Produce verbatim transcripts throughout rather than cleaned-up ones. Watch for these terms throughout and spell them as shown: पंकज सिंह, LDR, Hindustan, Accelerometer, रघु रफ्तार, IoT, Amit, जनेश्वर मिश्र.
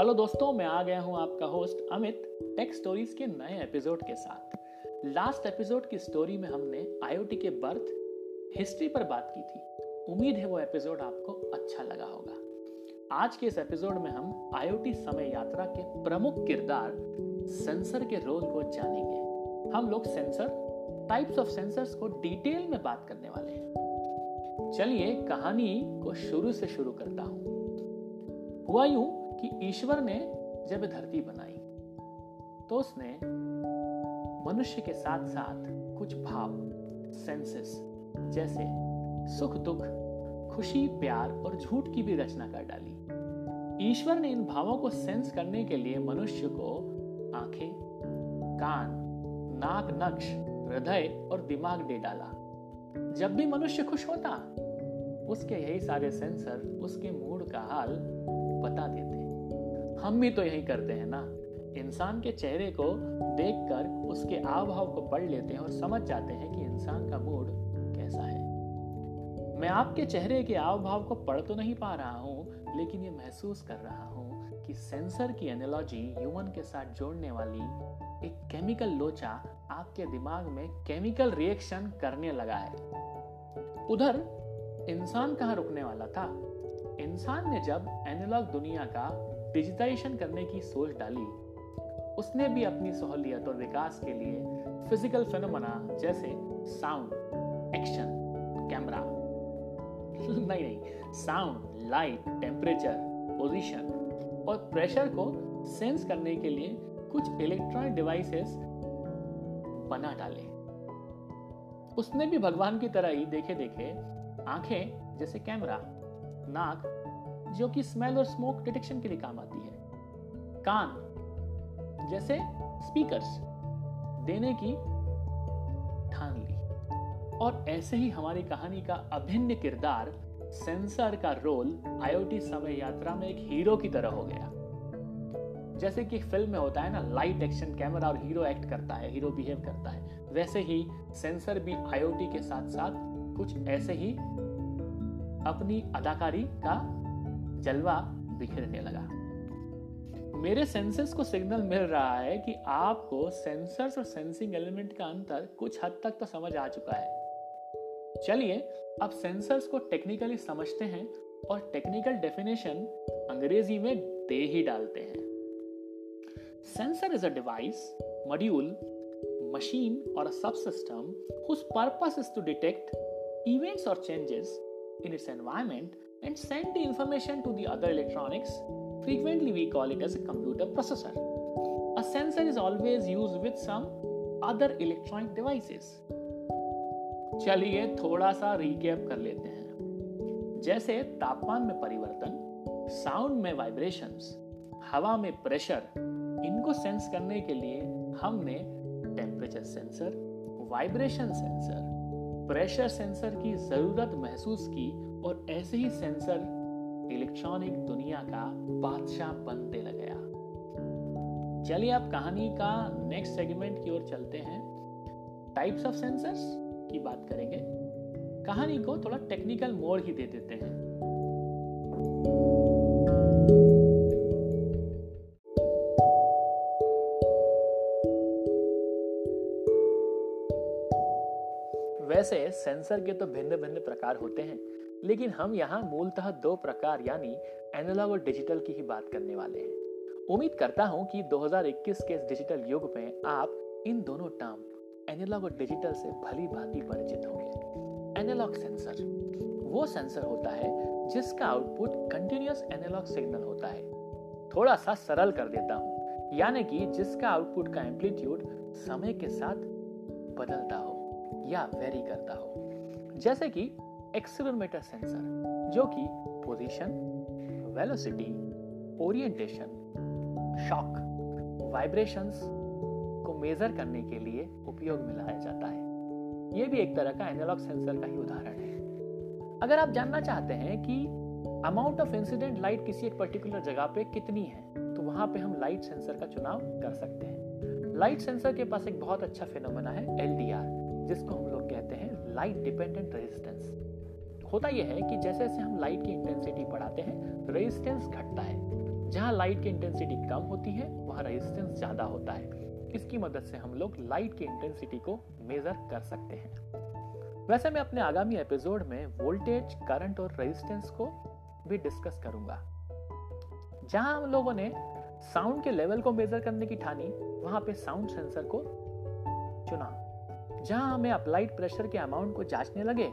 Hello दोस्तों, मैं आ गया हूँ आपका होस्ट अमित टेक स्टोरीज के नए एपिसोड के साथ। लास्ट एपिसोड की स्टोरी में हमने आईओटी के बर्थ हिस्ट्री पर बात की थी। उम्मीद है वो एपिसोड आपको अच्छा लगा होगा। आज के इस एपिसोड में हम आईओटी समय यात्रा के प्रमुख किरदार सेंसर के रोल को जानेंगे। हम लोग सेंसर, टाइप्स ऑफ सेंसर्स को डिटेल में बात करने वाले हैं। चलिए कहानी को शुरू से शुरू करता हूँ। हुआ यूं कि ईश्वर ने जब धरती बनाई तो उसने मनुष्य के साथ साथ कुछ भाव, सेंसेस जैसे सुख दुख, खुशी प्यार और झूठ की भी रचना कर डाली। ईश्वर ने इन भावों को सेंस करने के लिए मनुष्य को आंखें, कान, नाक नक्श, हृदय और दिमाग दे डाला। जब भी मनुष्य खुश होता उसके यही सारे सेंसर उसके मूड का हाल बता देते। हम भी तो यही करते हैं ना, इंसान के चेहरे को देखकर उसके आभाव को पढ़ लेते हैं और समझ जाते हैं कि इंसान का मूड कैसा है। मैं आपके चेहरे के आभाव को पढ़ तो नहीं पा रहा हूँ, लेकिन ये महसूस कर रहा हूँ कि सेंसर की एनालॉजी ह्यूमन के साथ जोड़ने वाली एक केमिकल लोचा आपके दिमाग में केमिकल रिएक्शन करने लगा है। उधर इंसान कहाँ रुकने वाला था। इंसान ने जब एनालॉग दुनिया का डिजिटाइजेशन करने की सोच डाली, उसने भी अपनी सहूलियत और विकास के लिए फिजिकल फिनोमेना जैसे साउंड, एक्शन, कैमरा नहीं नहीं साउंड, लाइट, टेम्परेचर, पोजीशन और प्रेशर को सेंस करने के लिए कुछ इलेक्ट्रॉनिक डिवाइसेस बना डाले। उसने भी भगवान की तरह ही देखे देखे आंखें जैसे कैमरा, नाक जो कि स्मेल और स्मोक डिटेक्शन के लिए काम आती है, कान जैसे स्पीकर्स देने की ठान ली। और ऐसे ही हमारी कहानी का अभिन्न किरदार सेंसर का रोल आईओटी समय यात्रा में एक हीरो की तरह हो गया। जैसे कि फिल्म में होता है ना, लाइट, एक्शन, कैमरा और हीरो एक्ट करता है, हीरो बिहेव करता है, वैसे ही सेंसर भी आईओटी के साथ साथ कुछ ऐसे ही अपनी अदाकारी का जलवा बिखरने लगा। मेरे सेंसेस को सिग्नल मिल रहा है कि आपको सेंसर्स और सेंसिंग एलिमेंट का अंतर कुछ हद तक तो समझ आ चुका है। चलिए अब सेंसर्स को टेक्निकली समझते हैं और टेक्निकल डेफिनेशन अंग्रेजी में दे ही डालते हैं। Sensor is a device, module, machine और a subsystem whose purpose is to detect events or changes in its environment and send the information to the other electronics. Frequently we call it as a computer processor. A sensor is always used with some other electronic devices. चलिए थोड़ा सा recap कर लेते हैं। जैसे तापमान में परिवर्तन, साउंड में वाइब्रेशंस, हवा में प्रेशर, इनको सेंस करने के लिए हमने temperature sensor, vibration sensor, pressure sensor की जरूरत महसूस की और ऐसे ही सेंसर इलेक्ट्रॉनिक दुनिया का बादशाह बनते लग गया। चलिए अब कहानी का नेक्स्ट सेगमेंट की ओर चलते हैं। टाइप्स ऑफ सेंसर्स की बात करेंगे। कहानी को थोड़ा टेक्निकल मोड़ ही दे देते हैं। वैसे सेंसर के तो भिन्न भिन्न प्रकार होते हैं, लेकिन हम यहाँ मूलतः दो प्रकार यानी एनालॉग और डिजिटल की ही बात करने वाले हैं। उम्मीद करता हूँ कि दो हज़ार इक्कीस के इस डिजिटल युग में आप इन दोनों टर्म एनालॉग और डिजिटल से भली भांति परिचित होंगे। एनालॉग सेंसर वो सेंसर होता है जिसका आउटपुट कंटिन्यूअस एनालॉग सिग्नल होता है। थोड़ा सा सरल कर देता हूँ, यानी कि जिसका आउटपुट का एम्पलीट्यूड समय के साथ बदलता हो या वेरी करता हो। जैसे कि एक्सेलेरोमीटर सेंसर जो कि position, velocity, orientation, shock, vibrations को मेजर करने के लिए उपयोग में लाया जाता है। यह भी एक तरह का एनालॉग सेंसर का ही उदाहरण है। अगर आप जानना चाहते हैं कि अमाउंट ऑफ इंसिडेंट लाइट किसी एक पर्टिकुलर जगह पे कितनी है, तो वहां पे हम लाइट सेंसर का चुनाव कर सकते हैं। लाइट सेंसर के पास एक बहुत अच्छा फिनोमेना है, एल डी आर, जिसको हम लोग कहते हैं लाइट डिपेंडेंट रेजिस्टेंस। होता यह है कि जैसे जैसे हम लाइट की इंटेंसिटी बढ़ाते हैं रेजिस्टेंस घटता है, जहाँ लाइट की इंटेंसिटी कम होती है वहाँ रेजिस्टेंस ज़्यादा होता है। इसकी मदद से हम लोग लाइट की इंटेंसिटी को मेजर कर सकते हैं। वैसे मैं अपने आगामी एपिसोड में वोल्टेज, करंट और रेजिस्टेंस को भी डिस्कस करूंगा। जहाँ हम लोगों ने साउंड के लेवल को मेजर करने की ठानी, वहाँ पे साउंड सेंसर को चुना। जहाँ हमें अप्लाइड प्रेशर के अमाउंट को जांचने लगे,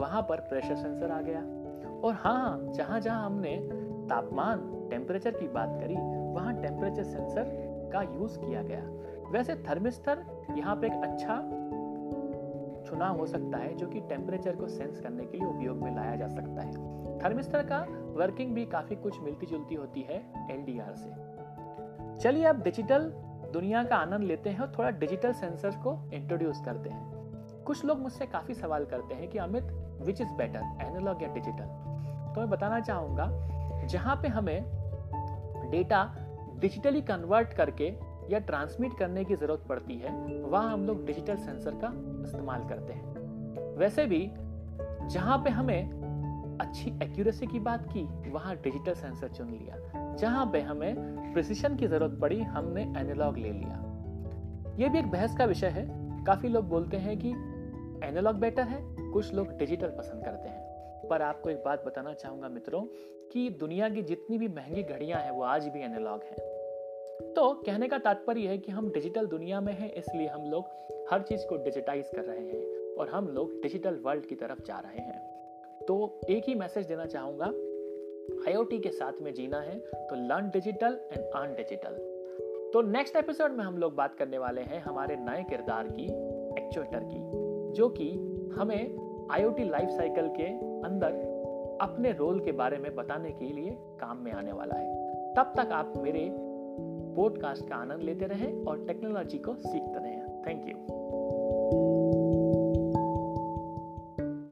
वहाँ पर प्रेशर सेंसर आ गया। और हाँ, जहाँ जहाँ हमने तापमान, टेम्परेचर की बात करी, वहाँ टेम्परेचर सेंसर का यूज किया गया। वैसे थर्मिस्टर यहाँ पे एक अच्छा चुनाव हो सकता है, जो कि टेम्परेचर को सेंस करने के लिए उपयोग में लाया जा सकता है। थर्मिस्टर का वर्किंग भी काफी कुछ मिलती जुलती होती है एल डी आर से। चलिए अब डिजिटल दुनिया का आनंद लेते हैं और थोड़ा डिजिटल सेंसर को इंट्रोड्यूस करते हैं। कुछ लोग मुझसे काफी सवाल करते हैं कि Amit, which is better, analog या डिजिटल? तो मैं बताना चाहूंगा, जहाँ पे हमें डेटा डिजिटली कन्वर्ट करके या ट्रांसमिट करने की जरूरत पड़ती है, वहाँ हम लोग डिजिटल सेंसर का इस्तेमाल करते हैं। वैसे भी जहाँ पे हमें अच्छी एक्यूरेसी की बात की, वहाँ डिजिटल सेंसर चुन लिया। जहाँ पे हमें प्रिसिशन की जरूरत पड़ी, हमने एनालॉग ले लिया। ये भी एक बहस का विषय है। काफी लोग बोलते हैं कि एनालॉग बेटर है, कुछ लोग डिजिटल पसंद करते हैं। पर आपको एक बात बताना चाहूंगा मित्रों, कि दुनिया की जितनी भी महंगी घड़ियां हैं वो आज भी एनालॉग हैं। तो कहने का तात्पर्य है कि हम डिजिटल दुनिया में हैं, इसलिए हम लोग हर चीज को डिजिटाइज कर रहे हैं और हम लोग डिजिटल वर्ल्ड की तरफ जा रहे हैं। तो एक ही मैसेज देना चाहूंगा, आई ओ टी के साथ में जीना है तो learn digital and earn digital. तो नेक्स्ट एपिसोड में हम लोग बात करने वाले हैं हमारे नए किरदार की, एक्चुएटर की, जो कि हमें I O T life cycle के अंदर अपने रोल के बारे में बताने के लिए काम में आने वाला है। तब तक आप मेरे पॉडकास्ट का आनंद लेते रहें और टेक्नोलॉजी को सीखते रहें।